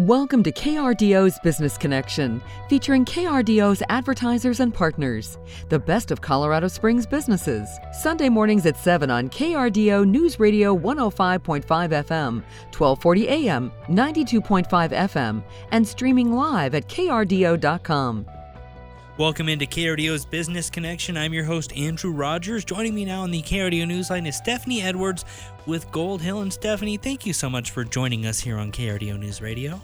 Welcome to KRDO's Business Connection, featuring KRDO's advertisers and partners, the best of Colorado Springs businesses. Sunday mornings at 7 on KRDO News Radio 105.5 FM, 1240 AM, 92.5 FM, and streaming live at krdo.com. Welcome into KRDO's Business Connection. I'm your host, Andrew Rogers. Joining me now on the KRDO Newsline is Stephanie Edwards with Gold Hill. And Stephanie, thank you so much for joining us here on KRDO News Radio.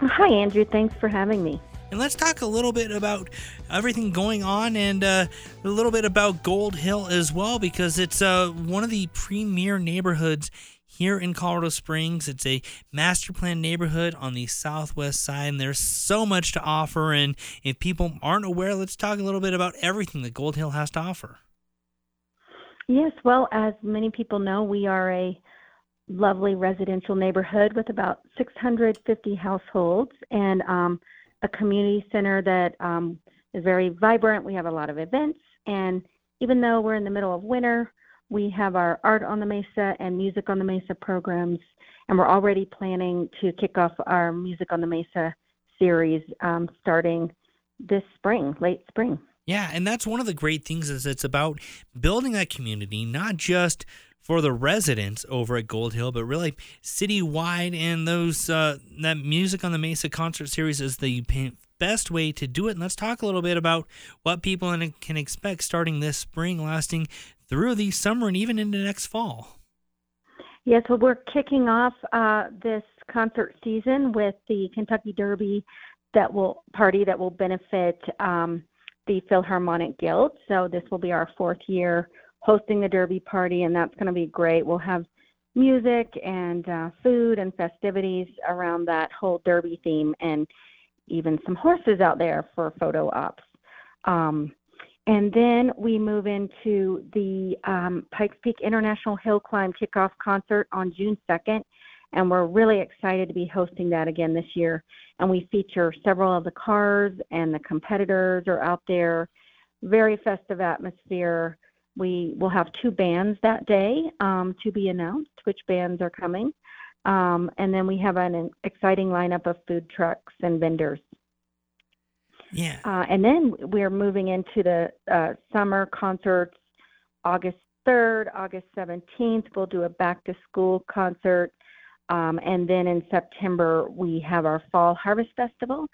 Hi, Andrew. Thanks for having me. And let's talk a little bit about everything going on and a little bit about Gold Hill as well, because it's one of the premier neighborhoods here in Colorado Springs. It's a master plan neighborhood on the southwest side, and there's so much to offer. And if people aren't aware, let's talk a little bit about everything that Gold Hill has to offer. Yes, well, as many people know, we are a lovely residential neighborhood with about 650 households and a community center that is very vibrant. We have a lot of events, and even though we're in the middle of winter, we have our Art on the Mesa and Music on the Mesa programs, and we're already planning to kick off our Music on the Mesa series starting this spring, late spring. Yeah, and that's one of the great things is it's about building that community, not just for the residents over at Gold Hill, but really citywide. And those that Music on the Mesa concert series is the best way to do it. And let's talk a little bit about what people can expect starting this spring, lasting through the summer and even into next fall. Yes, well, we're kicking off this concert season with the Kentucky Derby that will benefit the Philharmonic Guild. So this will be our fourth year hosting the Derby party, and that's going to be great. We'll have music and food and festivities around that whole Derby theme, and even some horses out there for photo ops. And then we move into the Pikes Peak International Hill Climb kickoff concert on June 2nd, and we're really excited to be hosting that again this year. And we feature several of the cars, and the competitors are out there. Very festive atmosphere. We will have two bands that day to be announced, which bands are coming. And then we have an exciting lineup of food trucks and vendors. Yeah. And then we're moving into the summer concerts, August 3rd, August 17th. We'll do a back-to-school concert. And then in September, we have our Fall Harvest Festival.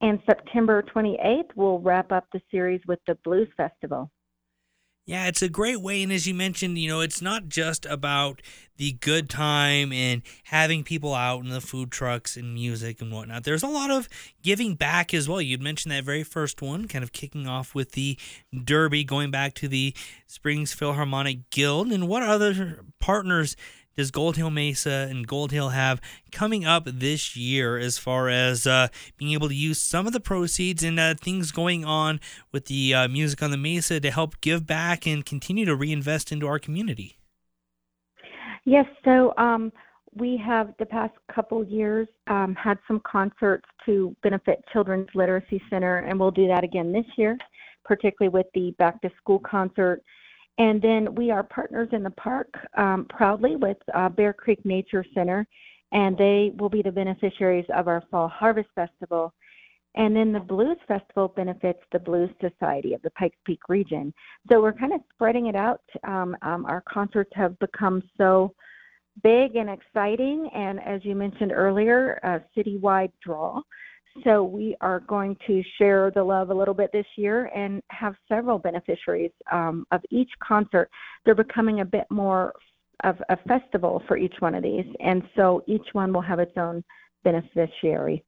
And September 28th, we'll wrap up the series with the Blues Festival. Yeah, it's a great way. And as you mentioned, you know, it's not just about the good time and having people out in the food trucks and music and whatnot. There's a lot of giving back as well. You'd mentioned that very first one, kind of kicking off with the Derby, going back to the Springs Philharmonic Guild. And what other partners does Gold Hill Mesa and Gold Hill have coming up this year as far as being able to use some of the proceeds and things going on with the Music on the Mesa to help give back and continue to reinvest into our community? Yes, so we have the past couple years had some concerts to benefit Children's Literacy Center, and we'll do that again this year, particularly with the back-to-school concert. And then we are partners in the park proudly with Bear Creek Nature Center, and they will be the beneficiaries of our Fall Harvest Festival. And then the Blues Festival benefits the Blues Society of the Pikes Peak Region. So we're kind of spreading it out. Our concerts have become so big and exciting, and as you mentioned earlier, a citywide draw. So we are going to share the love a little bit this year and have several beneficiaries of each concert. They're becoming a bit more of a festival for each one of these, and so each one will have its own beneficiary.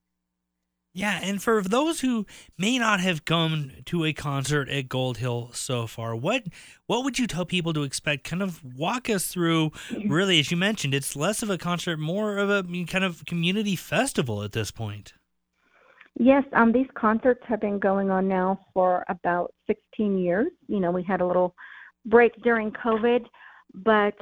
Yeah, and for those who may not have come to a concert at Gold Hill so far, what would you tell people to expect? Kind of walk us through, really, as you mentioned, it's less of a concert, more of a kind of community festival at this point. Yes, these concerts have been going on now for about 16 years. You know, we had a little break during COVID, but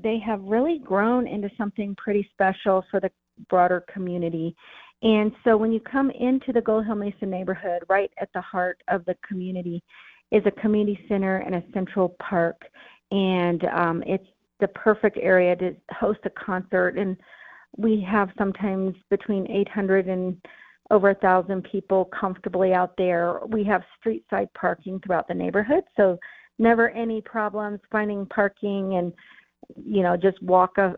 they have really grown into something pretty special for the broader community. And so when you come into the Gold Hill Mesa neighborhood, right at the heart of the community is a community center and a central park. And it's the perfect area to host a concert. And we have sometimes between 800 and over 1,000 people comfortably out there. We have street side parking throughout the neighborhood, so never any problems finding parking, and, you know, just walk a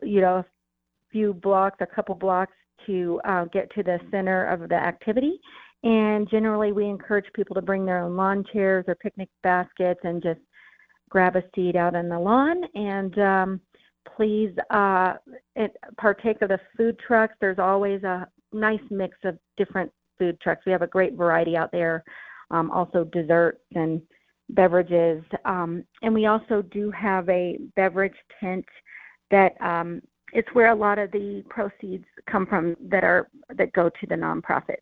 couple blocks to get to the center of the activity. And generally we encourage people to bring their own lawn chairs or picnic baskets and just grab a seat out on the lawn, and please partake of the food trucks. There's always a nice mix of different food trucks. We have a great variety out there, also desserts and beverages. And we also do have a beverage tent that it's where a lot of the proceeds come from that go to the nonprofits.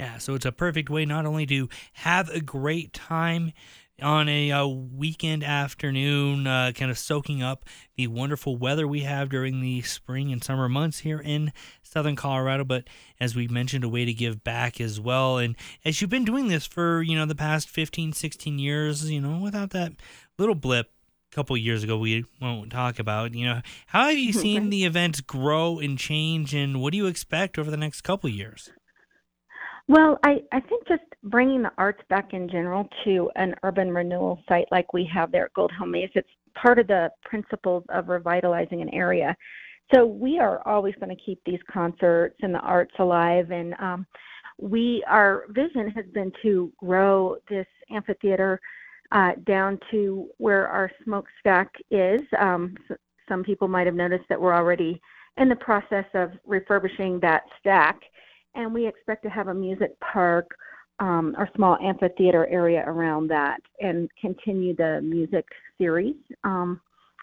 Yeah, so it's a perfect way not only to have a great time on a weekend afternoon, kind of soaking up the wonderful weather we have during the spring and summer months here in southern Colorado, but as we mentioned, a way to give back as well. And as you've been doing this for, you know, the past 15, 16 years, you know, without that little blip a couple years ago we won't talk about, you know, how have you seen the events grow and change, and what do you expect over the next couple years? Well, I think just bringing the arts back in general to an urban renewal site like we have there at Gold Hill Mesa, it's part of the principles of revitalizing an area. So we are always going to keep these concerts and the arts alive, and our vision has been to grow this amphitheater down to where our smokestack is. Some people might have noticed that we're already in the process of refurbishing that stack. And we expect to have a music park or small amphitheater area around that and continue the music series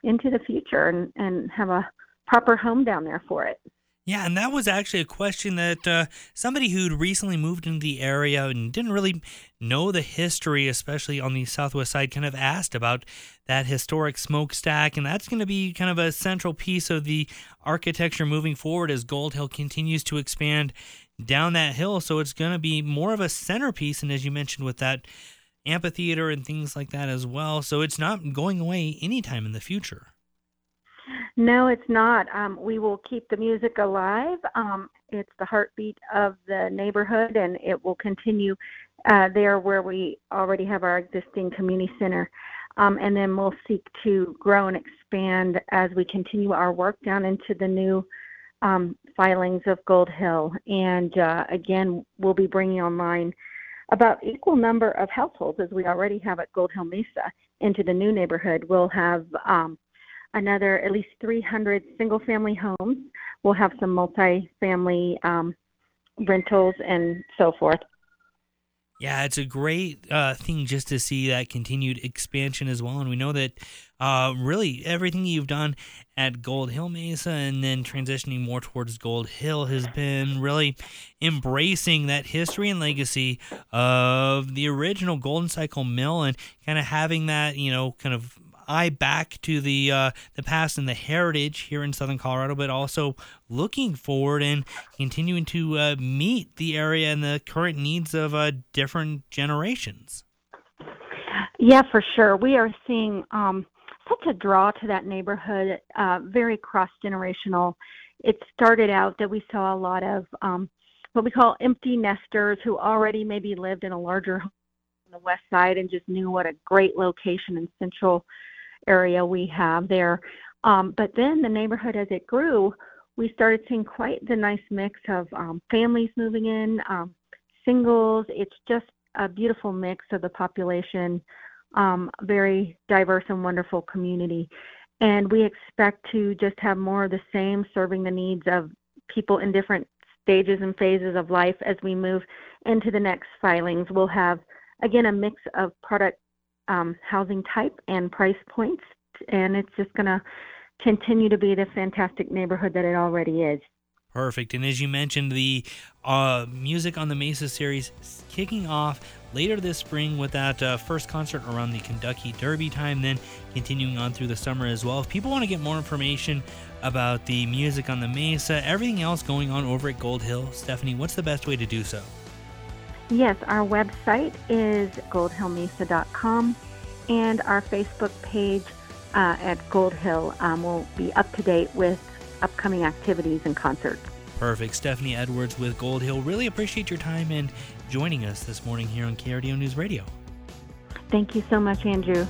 into the future and have a proper home down there for it. Yeah, and that was actually a question that somebody who'd recently moved into the area and didn't really know the history, especially on the southwest side, kind of asked about that historic smokestack. And that's going to be kind of a central piece of the architecture moving forward as Gold Hill continues to expand down that hill. So it's going to be more of a centerpiece, and as you mentioned, with that amphitheater and things like that as well. So it's not going away anytime in the future. No, it's not. We will keep the music alive. It's the heartbeat of the neighborhood, and it will continue there where we already have our existing community center. And then we'll seek to grow and expand as we continue our work down into the new filings of Gold Hill. And again, we'll be bringing online about equal number of households as we already have at Gold Hill Mesa into the new neighborhood. We'll have another at least 300 single-family homes. We'll have some multi-family rentals and so forth. Yeah, it's a great thing just to see that continued expansion as well. And we know that really everything you've done at Gold Hill Mesa and then transitioning more towards Gold Hill has been really embracing that history and legacy of the original Golden Cycle Mill and kind of having that, you know, kind of eye back to the past and the heritage here in southern Colorado, but also looking forward and continuing to meet the area and the current needs of different generations. Yeah, for sure. We are seeing such a draw to that neighborhood, very cross-generational. It started out that we saw a lot of what we call empty nesters who already maybe lived in a larger home on the west side and just knew what a great location in central area we have there. But then the neighborhood, as it grew, we started seeing quite the nice mix of families moving in, singles. It's just a beautiful mix of the population, very diverse and wonderful community. And we expect to just have more of the same, serving the needs of people in different stages and phases of life as we move into the next filings. We'll have, again, a mix of product, housing type and price points, and it's just going to continue to be the fantastic neighborhood that it already is. Perfect. And as you mentioned, the Music on the Mesa series kicking off later this spring with that first concert around the Kentucky Derby time, then continuing on through the summer as well. If people want to get more information about the Music on the Mesa, everything else going on over at Gold Hill, Stephanie, what's the best way to do so? Yes, our website is goldhillmesa.com, and our Facebook page at Gold Hill will be up to date with upcoming activities and concerts. Perfect. Stephanie Edwards with Gold Hill. Really appreciate your time and joining us this morning here on KRDO News Radio. Thank you so much, Andrew.